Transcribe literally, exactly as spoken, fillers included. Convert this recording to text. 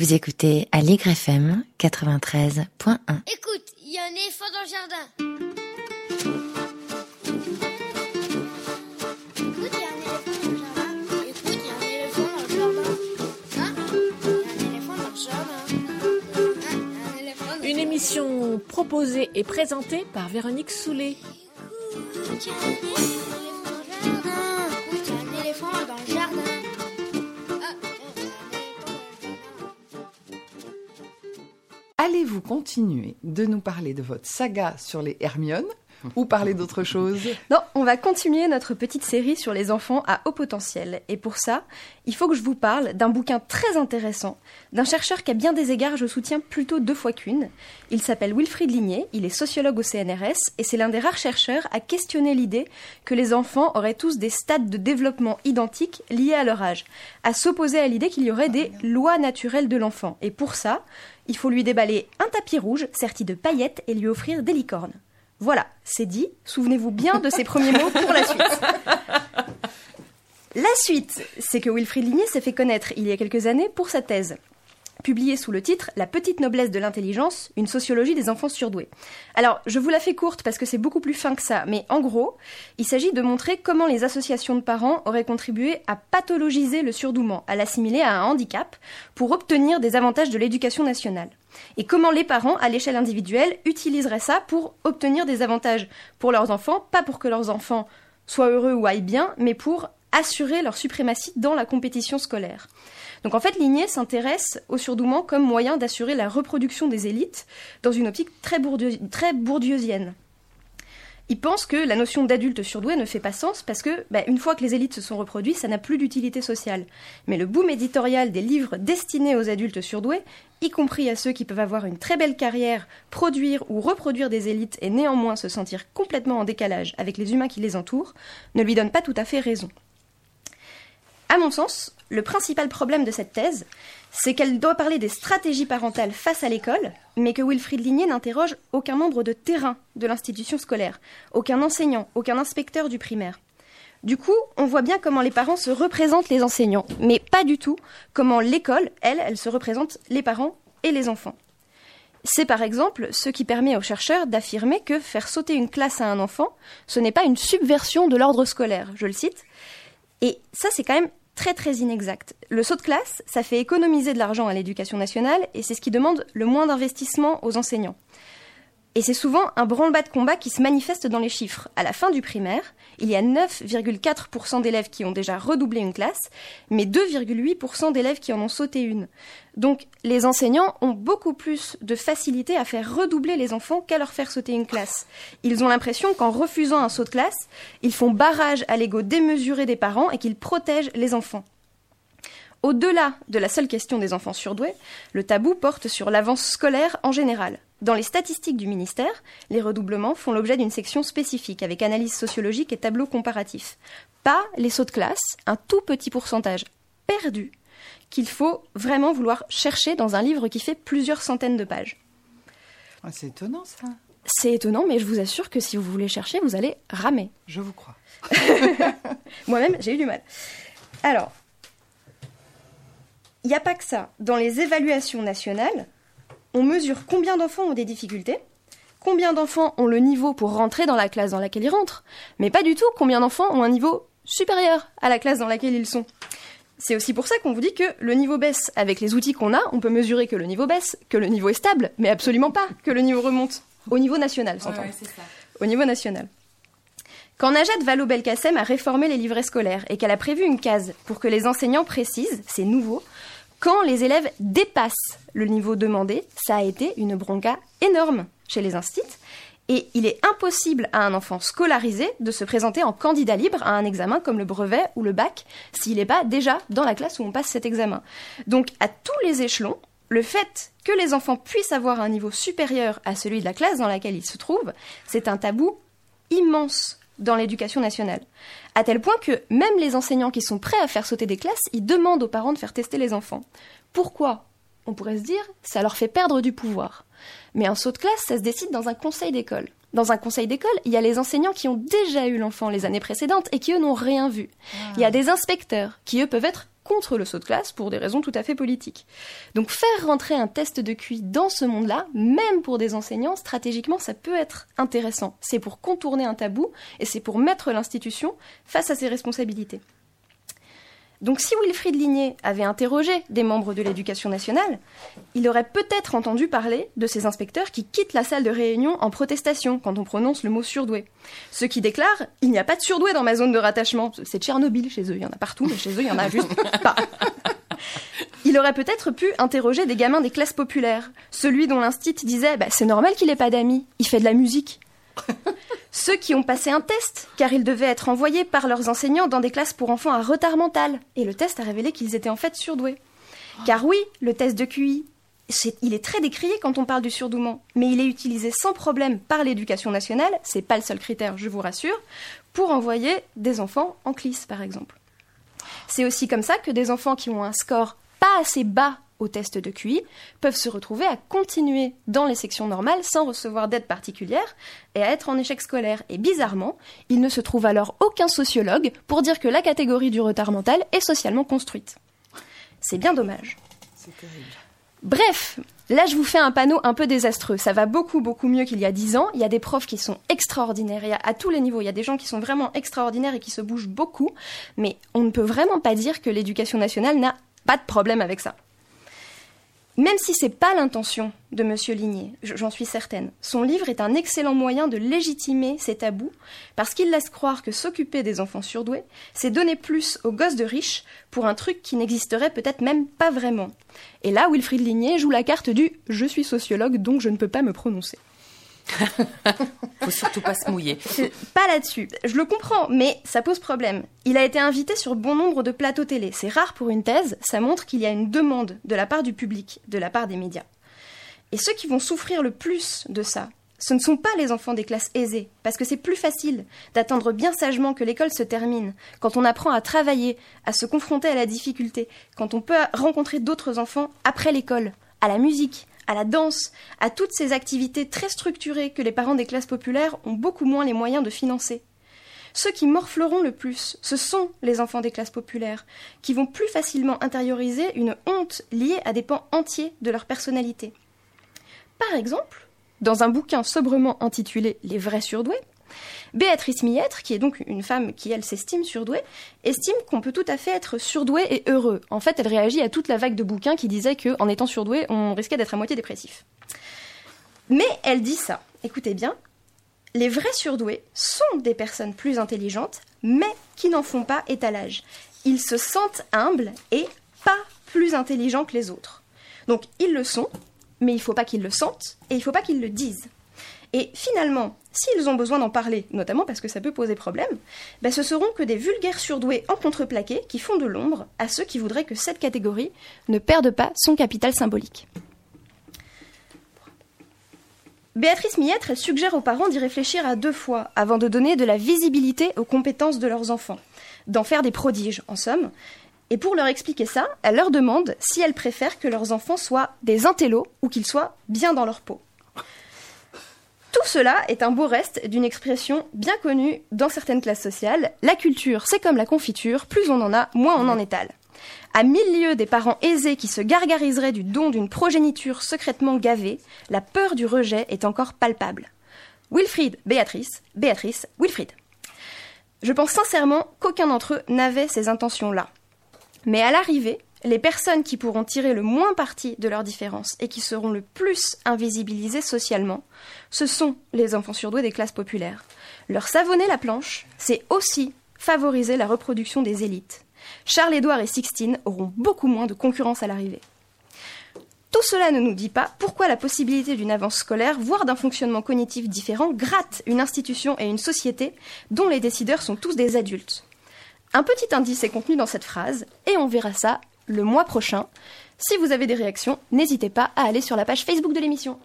Vous écoutez Aligre F M quatre-vingt-treize point un. Écoute, il y a un éléphant dans le jardin. Écoute, il y a un éléphant dans le jardin. Écoute, il y a un éléphant dans le jardin. Hein, il y a un éléphant dans le jardin. Une émission proposée et présentée par Véronique Soulé. Écoute, il y a un éléphant dans le jardin. Écoute, il y a un éléphant dans le jardin. Allez-vous continuer de nous parler de votre saga sur les Hermiones ou parler d'autre chose ? Non, on va continuer notre petite série sur les enfants à haut potentiel. Et pour ça, il faut que je vous parle d'un bouquin très intéressant, d'un chercheur qu'à bien des égards je soutiens plutôt deux fois qu'une. Il s'appelle Wilfried Lignier, il est sociologue au C N R S et c'est l'un des rares chercheurs à questionner l'idée que les enfants auraient tous des stades de développement identiques liés à leur âge, à s'opposer à l'idée qu'il y aurait des lois naturelles de l'enfant. Et pour ça, il faut lui déballer un tapis rouge serti de paillettes et lui offrir des licornes. Voilà, c'est dit. Souvenez-vous bien de ces premiers mots pour la suite. La suite, c'est que Wilfried Lignier s'est fait connaître il y a quelques années pour sa thèse, publiée sous le titre « La petite noblesse de l'intelligence, une sociologie des enfants surdoués ». Alors, je vous la fais courte parce que c'est beaucoup plus fin que ça, mais en gros, il s'agit de montrer comment les associations de parents auraient contribué à pathologiser le surdouement, à l'assimiler à un handicap, pour obtenir des avantages de l'éducation nationale. Et comment les parents, à l'échelle individuelle, utiliseraient ça pour obtenir des avantages pour leurs enfants, pas pour que leurs enfants soient heureux ou aillent bien, mais pour assurer leur suprématie dans la compétition scolaire. Donc en fait, Lignier s'intéresse au surdouement comme moyen d'assurer la reproduction des élites dans une optique très, bourdieu- très bourdieusienne. Il pense que la notion d'adulte surdoué ne fait pas sens parce que, bah, une fois que les élites se sont reproduites, ça n'a plus d'utilité sociale. Mais le boom éditorial des livres destinés aux adultes surdoués, y compris à ceux qui peuvent avoir une très belle carrière, produire ou reproduire des élites et néanmoins se sentir complètement en décalage avec les humains qui les entourent, ne lui donne pas tout à fait raison. À mon sens, le principal problème de cette thèse, c'est qu'elle doit parler des stratégies parentales face à l'école, mais que Wilfried Lignier n'interroge aucun membre de terrain de l'institution scolaire, aucun enseignant, aucun inspecteur du primaire. Du coup, on voit bien comment les parents se représentent les enseignants, mais pas du tout comment l'école, elle, elle se représente les parents et les enfants. C'est par exemple ce qui permet aux chercheurs d'affirmer que faire sauter une classe à un enfant, ce n'est pas une subversion de l'ordre scolaire, je le cite. Et ça, c'est quand même très très inexact. Le saut de classe, ça fait économiser de l'argent à l'éducation nationale et c'est ce qui demande le moins d'investissement aux enseignants. Et c'est souvent un branle-bas de combat qui se manifeste dans les chiffres. À la fin du primaire, il y a neuf virgule quatre pour cent d'élèves qui ont déjà redoublé une classe, mais deux virgule huit pour cent d'élèves qui en ont sauté une. Donc les enseignants ont beaucoup plus de facilité à faire redoubler les enfants qu'à leur faire sauter une classe. Ils ont l'impression qu'en refusant un saut de classe, ils font barrage à l'ego démesuré des parents et qu'ils protègent les enfants. Au-delà de la seule question des enfants surdoués, le tabou porte sur l'avance scolaire en général. Dans les statistiques du ministère, les redoublements font l'objet d'une section spécifique avec analyse sociologique et tableau comparatif. Pas les sauts de classe, un tout petit pourcentage perdu qu'il faut vraiment vouloir chercher dans un livre qui fait plusieurs centaines de pages. C'est étonnant ça. C'est étonnant, mais je vous assure que si vous voulez chercher, vous allez ramer. Je vous crois. Moi-même, j'ai eu du mal. Alors, il n'y a pas que ça. Dans les évaluations nationales, on mesure combien d'enfants ont des difficultés, combien d'enfants ont le niveau pour rentrer dans la classe dans laquelle ils rentrent, mais pas du tout combien d'enfants ont un niveau supérieur à la classe dans laquelle ils sont. C'est aussi pour ça qu'on vous dit que le niveau baisse. Avec les outils qu'on a, on peut mesurer que le niveau baisse, que le niveau est stable, mais absolument pas que le niveau remonte. Au niveau national, s'entend. Ouais, ouais, c'est ça. Au niveau national. Quand Najat Vallaud-Belkacem a réformé les livrets scolaires et qu'elle a prévu une case pour que les enseignants précisent, c'est nouveau, quand les élèves dépassent le niveau demandé, ça a été une bronca énorme chez les instits. Et il est impossible à un enfant scolarisé de se présenter en candidat libre à un examen comme le brevet ou le bac s'il n'est pas déjà dans la classe où on passe cet examen. Donc à tous les échelons, le fait que les enfants puissent avoir un niveau supérieur à celui de la classe dans laquelle ils se trouvent, c'est un tabou immense dans l'éducation nationale. À tel point que même les enseignants qui sont prêts à faire sauter des classes, ils demandent aux parents de faire tester les enfants. Pourquoi ? On pourrait se dire, ça leur fait perdre du pouvoir. Mais un saut de classe, ça se décide dans un conseil d'école. Dans un conseil d'école, il y a les enseignants qui ont déjà eu l'enfant les années précédentes et qui, eux, n'ont rien vu. Ah. Il y a des inspecteurs qui, eux, peuvent être contre le saut de classe pour des raisons tout à fait politiques. Donc faire rentrer un test de Q I dans ce monde-là, même pour des enseignants, stratégiquement, ça peut être intéressant. C'est pour contourner un tabou et c'est pour mettre l'institution face à ses responsabilités. Donc si Wilfried Lignier avait interrogé des membres de l'Éducation nationale, il aurait peut-être entendu parler de ces inspecteurs qui quittent la salle de réunion en protestation quand on prononce le mot surdoué. Ceux qui déclarent « il n'y a pas de surdoué dans ma zone de rattachement ». C'est Tchernobyl chez eux, il y en a partout, mais chez eux il n'y en a juste pas. Il aurait peut-être pu interroger des gamins des classes populaires, celui dont l'instit disait bah, « c'est normal qu'il n'ait pas d'amis, il fait de la musique ». Ceux qui ont passé un test, car ils devaient être envoyés par leurs enseignants dans des classes pour enfants à retard mental. Et le test a révélé qu'ils étaient en fait surdoués. Car oui, le test de Q I, c'est, il est très décrié quand on parle du surdouement, mais il est utilisé sans problème par l'Éducation nationale, c'est pas le seul critère, je vous rassure, pour envoyer des enfants en C L I S, par exemple. C'est aussi comme ça que des enfants qui ont un score pas assez bas aux tests de Q I, peuvent se retrouver à continuer dans les sections normales sans recevoir d'aide particulière et à être en échec scolaire. Et bizarrement, il ne se trouve alors aucun sociologue pour dire que la catégorie du retard mental est socialement construite. C'est bien dommage. C'est terrible. Bref, là je vous fais un panneau un peu désastreux. Ça va beaucoup beaucoup mieux qu'il y a dix ans. Il y a des profs qui sont extraordinaires, il y a à tous les niveaux. Il y a des gens qui sont vraiment extraordinaires et qui se bougent beaucoup. Mais on ne peut vraiment pas dire que l'Éducation nationale n'a pas de problème avec ça. Même si ce n'est pas l'intention de M. Lignier, j'en suis certaine, son livre est un excellent moyen de légitimer ces tabous parce qu'il laisse croire que s'occuper des enfants surdoués, c'est donner plus aux gosses de riches pour un truc qui n'existerait peut-être même pas vraiment. Et là, Wilfried Lignier joue la carte du « je suis sociologue, donc je ne peux pas me prononcer ». Faut surtout pas se mouiller. C'est pas là-dessus. Je le comprends, mais ça pose problème. Il a été invité sur bon nombre de plateaux télé. C'est rare pour une thèse, ça montre qu'il y a une demande de la part du public, de la part des médias. Et ceux qui vont souffrir le plus de ça, ce ne sont pas les enfants des classes aisées, parce que c'est plus facile d'attendre bien sagement que l'école se termine, quand on apprend à travailler, à se confronter à la difficulté, quand on peut rencontrer d'autres enfants après l'école, à la musique, à la danse, à toutes ces activités très structurées que les parents des classes populaires ont beaucoup moins les moyens de financer. Ceux qui morfleront le plus, ce sont les enfants des classes populaires, qui vont plus facilement intérioriser une honte liée à des pans entiers de leur personnalité. Par exemple, dans un bouquin sobrement intitulé « Les vrais surdoués », Béatrice Millêtre, qui est donc une femme qui, elle, s'estime surdouée, estime qu'on peut tout à fait être surdoué et heureux. En fait, elle réagit à toute la vague de bouquins qui disaient qu'en étant surdoué, on risquait d'être à moitié dépressif. Mais elle dit ça. Écoutez bien, les vrais surdoués sont des personnes plus intelligentes, mais qui n'en font pas étalage. Ils se sentent humbles et pas plus intelligents que les autres. Donc, ils le sont, mais il ne faut pas qu'ils le sentent et il ne faut pas qu'ils le disent. Et finalement, s'ils ont besoin d'en parler, notamment parce que ça peut poser problème, bah ce seront que des vulgaires surdoués en contreplaqué qui font de l'ombre à ceux qui voudraient que cette catégorie ne perde pas son capital symbolique. Béatrice Millêtre, elle suggère aux parents d'y réfléchir à deux fois avant de donner de la visibilité aux compétences de leurs enfants, d'en faire des prodiges, en somme. Et pour leur expliquer ça, elle leur demande si elles préfèrent que leurs enfants soient des intellos ou qu'ils soient bien dans leur peau. Tout cela est un beau reste d'une expression bien connue dans certaines classes sociales. La culture, c'est comme la confiture, plus on en a, moins on en étale. À mille lieues des parents aisés qui se gargariseraient du don d'une progéniture secrètement gavée, la peur du rejet est encore palpable. Wilfried, Béatrice, Béatrice, Wilfried. Je pense sincèrement qu'aucun d'entre eux n'avait ces intentions-là. Mais à l'arrivée, les personnes qui pourront tirer le moins parti de leurs différences et qui seront le plus invisibilisées socialement, ce sont les enfants surdoués des classes populaires. Leur savonner la planche, c'est aussi favoriser la reproduction des élites. Charles-Édouard et Sixtine auront beaucoup moins de concurrence à l'arrivée. Tout cela ne nous dit pas pourquoi la possibilité d'une avance scolaire, voire d'un fonctionnement cognitif différent, gratte une institution et une société dont les décideurs sont tous des adultes. Un petit indice est contenu dans cette phrase, et on verra ça le mois prochain. Si vous avez des réactions, n'hésitez pas à aller sur la page Facebook de l'émission.